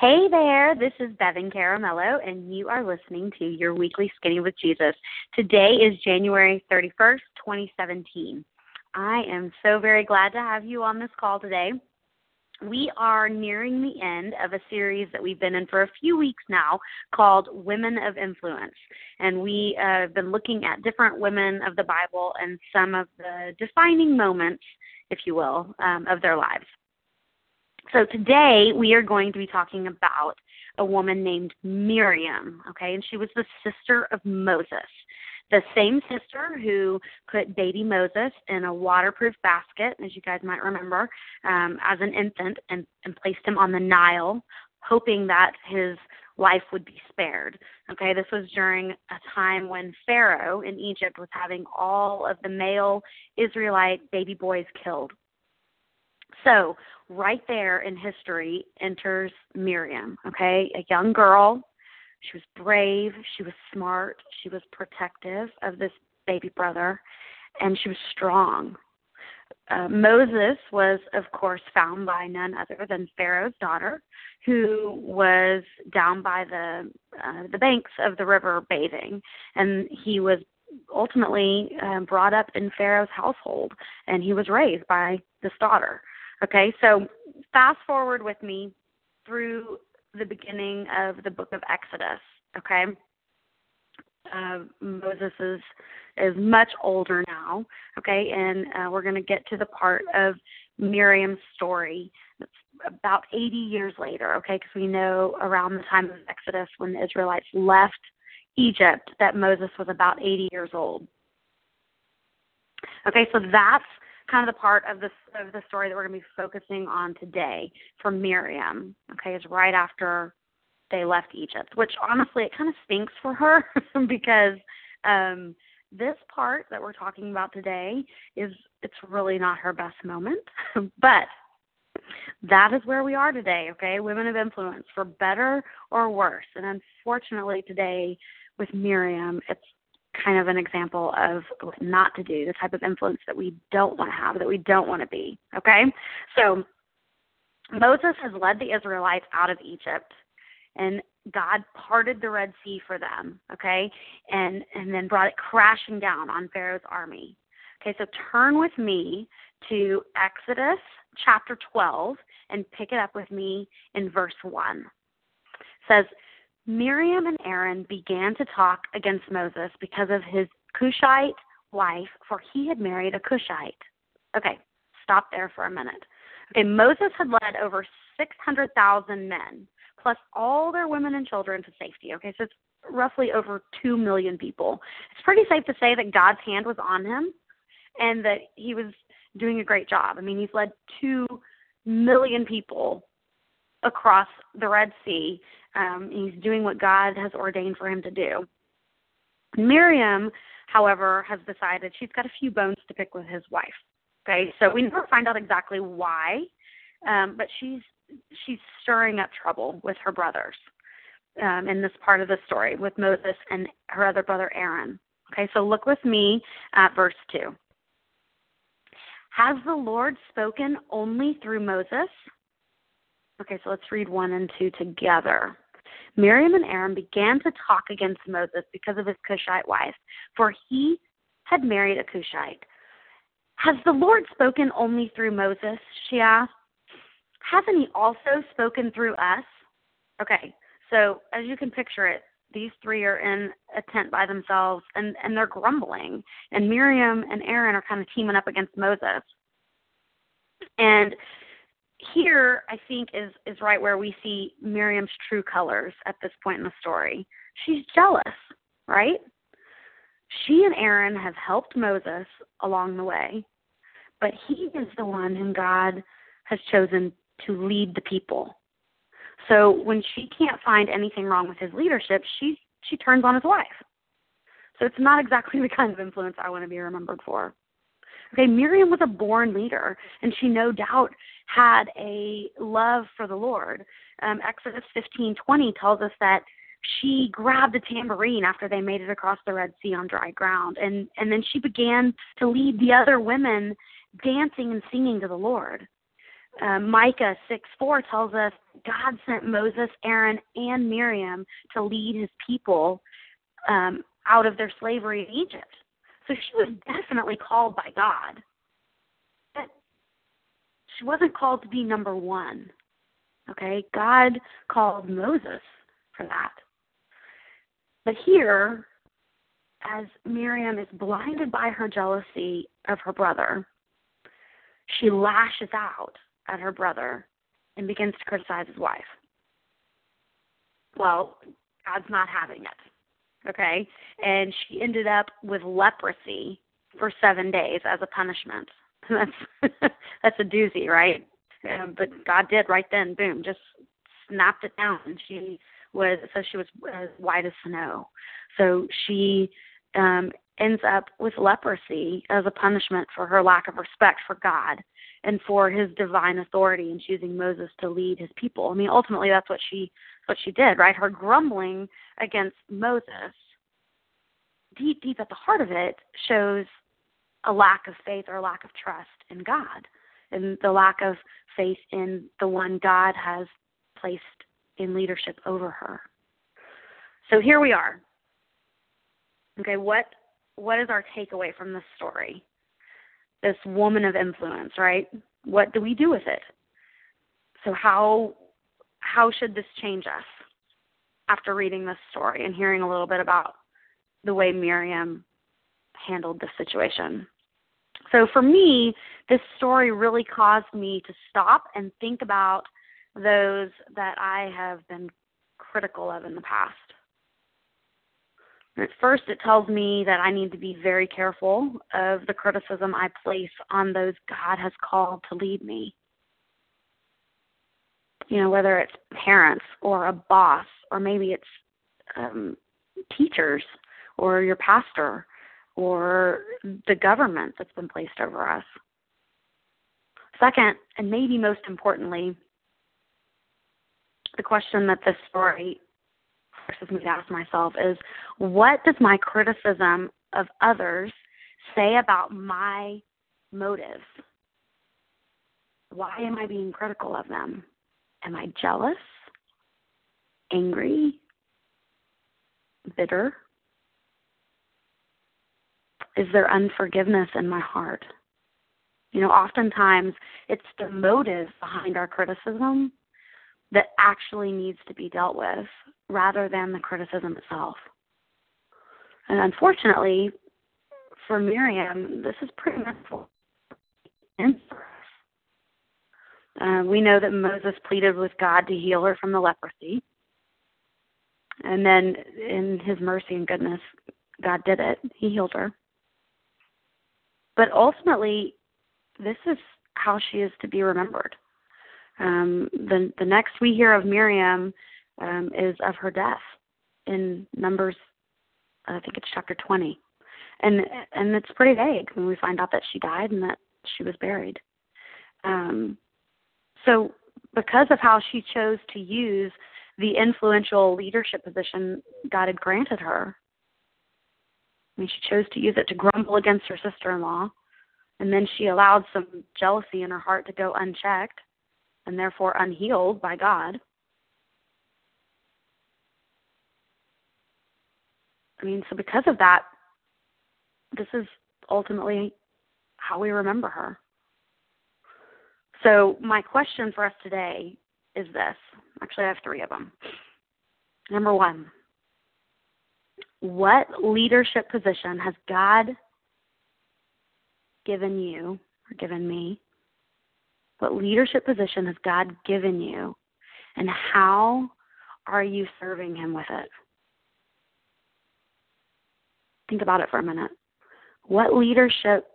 Hey there, this is Bevin Caramello, and you are listening to your weekly Skinny with Jesus. Today is January 31st, 2017. I am so very glad to have you on this call today. We are nearing the end of a series that we've been in for a few weeks now called Women of Influence, and we have been looking at different women of the Bible and some of the defining moments, if you will, of their lives. So today we are going to be talking about a woman named Miriam, okay? And she was the sister of Moses, the same sister who put baby Moses in a waterproof basket, as you guys might remember, as an infant and placed him on the Nile, hoping that his life would be spared. Okay, this was during a time when Pharaoh in Egypt was having all of the male Israelite baby boys killed. So right there in history enters Miriam, okay, a young girl. She was brave. She was smart. She was protective of this baby brother, and she was strong. Moses was, of course, found by none other than Pharaoh's daughter, who was down by the banks of the river bathing, and he was ultimately brought up in Pharaoh's household, and he was raised by this daughter. Okay, so fast forward with me through the beginning of the book of Exodus, okay? Moses is much older now, okay? And we're going to get to the part of Miriam's story that's about 80 years later, okay? Because we know around the time of Exodus when the Israelites left Egypt that Moses was about 80 years old. Okay, so that's kind of the part of the story that we're going to be focusing on today for Miriam, okay, is right after they left Egypt, which honestly, it kind of stinks for her because this part that we're talking about today is, it's really not her best moment, but that is where we are today, okay, women of influence, for better or worse, and unfortunately today with Miriam, it's kind of an example of what not to do, the type of influence that we don't want to have, that we don't want to be, okay? So Moses has led the Israelites out of Egypt, and God parted the Red Sea for them, okay, and then brought it crashing down on Pharaoh's army. Okay, so turn with me to Exodus chapter 12 and pick it up with me in verse 1. It says, Miriam and Aaron began to talk against Moses because of his Cushite wife, for he had married a Cushite. Okay, stop there for a minute. Okay, Moses had led over 600,000 men, plus all their women and children to safety. Okay, so it's roughly over 2 million people. It's pretty safe to say that God's hand was on him and that he was doing a great job. I mean, he's led 2 million people across the Red Sea. He's doing what God has ordained for him to do. Miriam, however, has decided she's got a few bones to pick with his wife. Okay, so we never find out exactly why, but she's stirring up trouble with her brothers in this part of the story with Moses and her other brother Aaron. Okay, so look with me at verse 2. Has the Lord spoken only through Moses? Okay, so let's read 1 and 2 together. Miriam and Aaron began to talk against Moses because of his Cushite wife, for he had married a Cushite. Has the Lord spoken only through Moses? She asked. Hasn't he also spoken through us? Okay, so as you can picture it, these three are in a tent by themselves, and they're grumbling. And Miriam and Aaron are kind of teaming up against Moses. And here, I think, is right where we see Miriam's true colors at this point in the story. She's jealous, right? She and Aaron have helped Moses along the way, but he is the one whom God has chosen to lead the people. So when she can't find anything wrong with his leadership, she turns on his wife. So it's not exactly the kind of influence I want to be remembered for. Okay, Miriam was a born leader, and she no doubt had a love for the Lord. Exodus 15:20 tells us that she grabbed a tambourine after they made it across the Red Sea on dry ground, and then she began to lead the other women dancing and singing to the Lord. Micah 6:4 tells us God sent Moses, Aaron, and Miriam to lead his people out of their slavery in Egypt. So she was definitely called by God. But she wasn't called to be number one. Okay? God called Moses for that. But here, as Miriam is blinded by her jealousy of her brother, she lashes out at her brother and begins to criticize his wife. Well, God's not having it, okay? And she ended up with leprosy for 7 days as a punishment. That's a doozy, right? But God did right then, boom, just snapped it down. And she was as white as snow. So she ends up with leprosy as a punishment for her lack of respect for God and for his divine authority in choosing Moses to lead his people. I mean, ultimately, that's what she did, right? Her grumbling against Moses, deep, deep at the heart of it, shows a lack of faith or a lack of trust in God, and the lack of faith in the one God has placed in leadership over her. So here we are. Okay, what is our takeaway from this story? This woman of influence, right? What do we do with it? So how should this change us after reading this story and hearing a little bit about the way Miriam handled this situation? So for me, this story really caused me to stop and think about those that I have been critical of in the past. At first, it tells me that I need to be very careful of the criticism I place on those God has called to lead me. You know, whether it's parents or a boss, or maybe it's teachers or your pastor or the government that's been placed over us. Second, and maybe most importantly, the question that this story forces me to ask myself is, what does my criticism of others say about my motives? Why am I being critical of them? Am I jealous, angry, bitter? Is there unforgiveness in my heart? You know, oftentimes it's the motive behind our criticism that actually needs to be dealt with rather than the criticism itself. And unfortunately, for Miriam, this is pretty merciful. We know that Moses pleaded with God to heal her from the leprosy. And then in his mercy and goodness, God did it. He healed her. But ultimately, this is how she is to be remembered. The next we hear of Miriam is of her death in Numbers, I think it's chapter 20. And it's pretty vague when we find out that she died and that she was buried. So because of how she chose to use the influential leadership position God had granted her, I mean, she chose to use it to grumble against her sister-in-law, and then she allowed some jealousy in her heart to go unchecked, and therefore unhealed by God. I mean, so because of that, this is ultimately how we remember her. So my question for us today is this. Actually, I have three of them. Number one, what leadership position has God given you or given me? What leadership position has God given you, and how are you serving him with it? Think about it for a minute. What leadership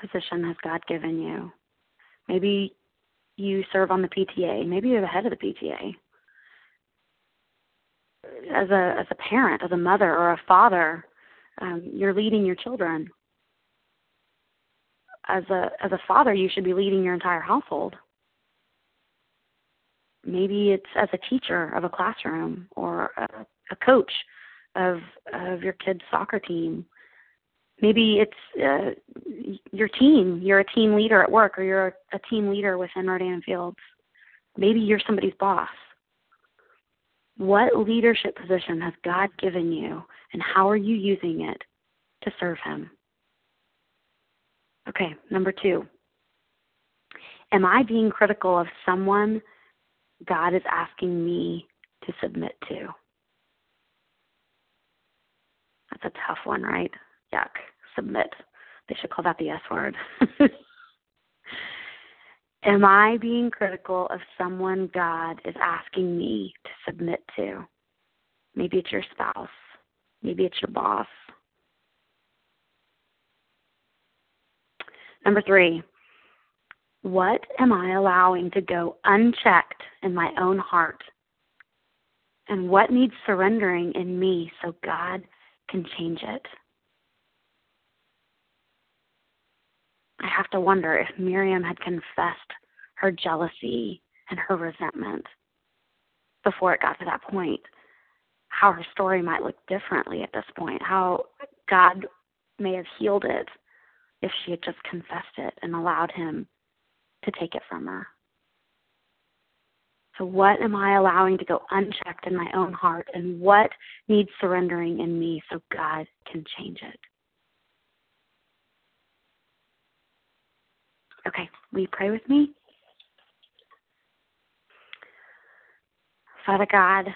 position has God given you? Maybe you serve on the PTA. Maybe you're the head of the PTA. As a parent, as a mother or a father, you're leading your children. As a father, you should be leading your entire household. Maybe it's as a teacher of a classroom or a coach of your kid's soccer team. Maybe it's your team. You're a team leader at work, or you're a team leader within Rodan Fields. Maybe you're somebody's boss. What leadership position has God given you, and how are you using it to serve him? Okay, number two. Am I being critical of someone God is asking me to submit to? That's a tough one, right? Yuck, submit. They should call that the S word. Am I being critical of someone God is asking me to submit to? Maybe it's your spouse. Maybe it's your boss. Number three, what am I allowing to go unchecked in my own heart? And what needs surrendering in me so God can change it? I have to wonder if Miriam had confessed her jealousy and her resentment before it got to that point, how her story might look differently at this point, how God may have healed it if she had just confessed it and allowed him to take it from her. So what am I allowing to go unchecked in my own heart, and what needs surrendering in me so God can change it? Okay, will you pray with me? Father God,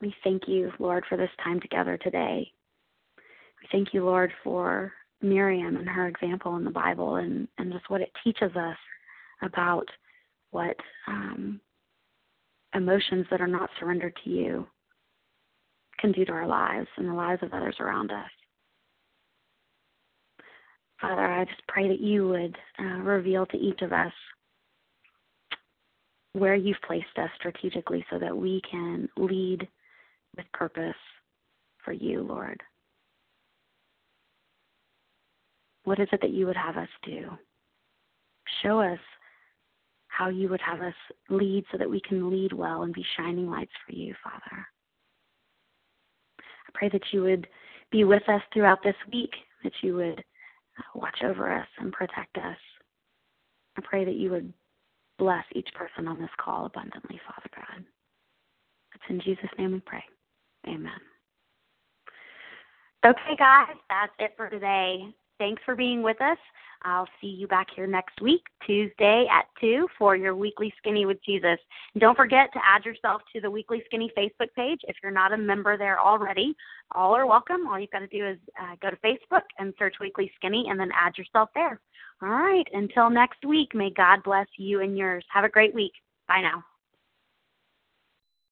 we thank you, Lord, for this time together today. We thank you, Lord, for Miriam and her example in the Bible, and just what it teaches us about what emotions that are not surrendered to you can do to our lives and the lives of others around us. Father, I just pray that you would reveal to each of us where you've placed us strategically so that we can lead with purpose for you, Lord. What is it that you would have us do? Show us how you would have us lead so that we can lead well and be shining lights for you, Father. I pray that you would be with us throughout this week, that you would watch over us and protect us. I pray that you would bless each person on this call abundantly, Father God. It's in Jesus' name we pray. Amen. Okay, guys, that's it for today. Thanks for being with us. I'll see you back here next week, Tuesday at 2 for your weekly Skinny with Jesus. Don't forget to add yourself to the Weekly Skinny Facebook page if you're not a member there already. All are welcome. All you've got to do is go to Facebook and search Weekly Skinny and then add yourself there. All right. Until next week, may God bless you and yours. Have a great week. Bye now.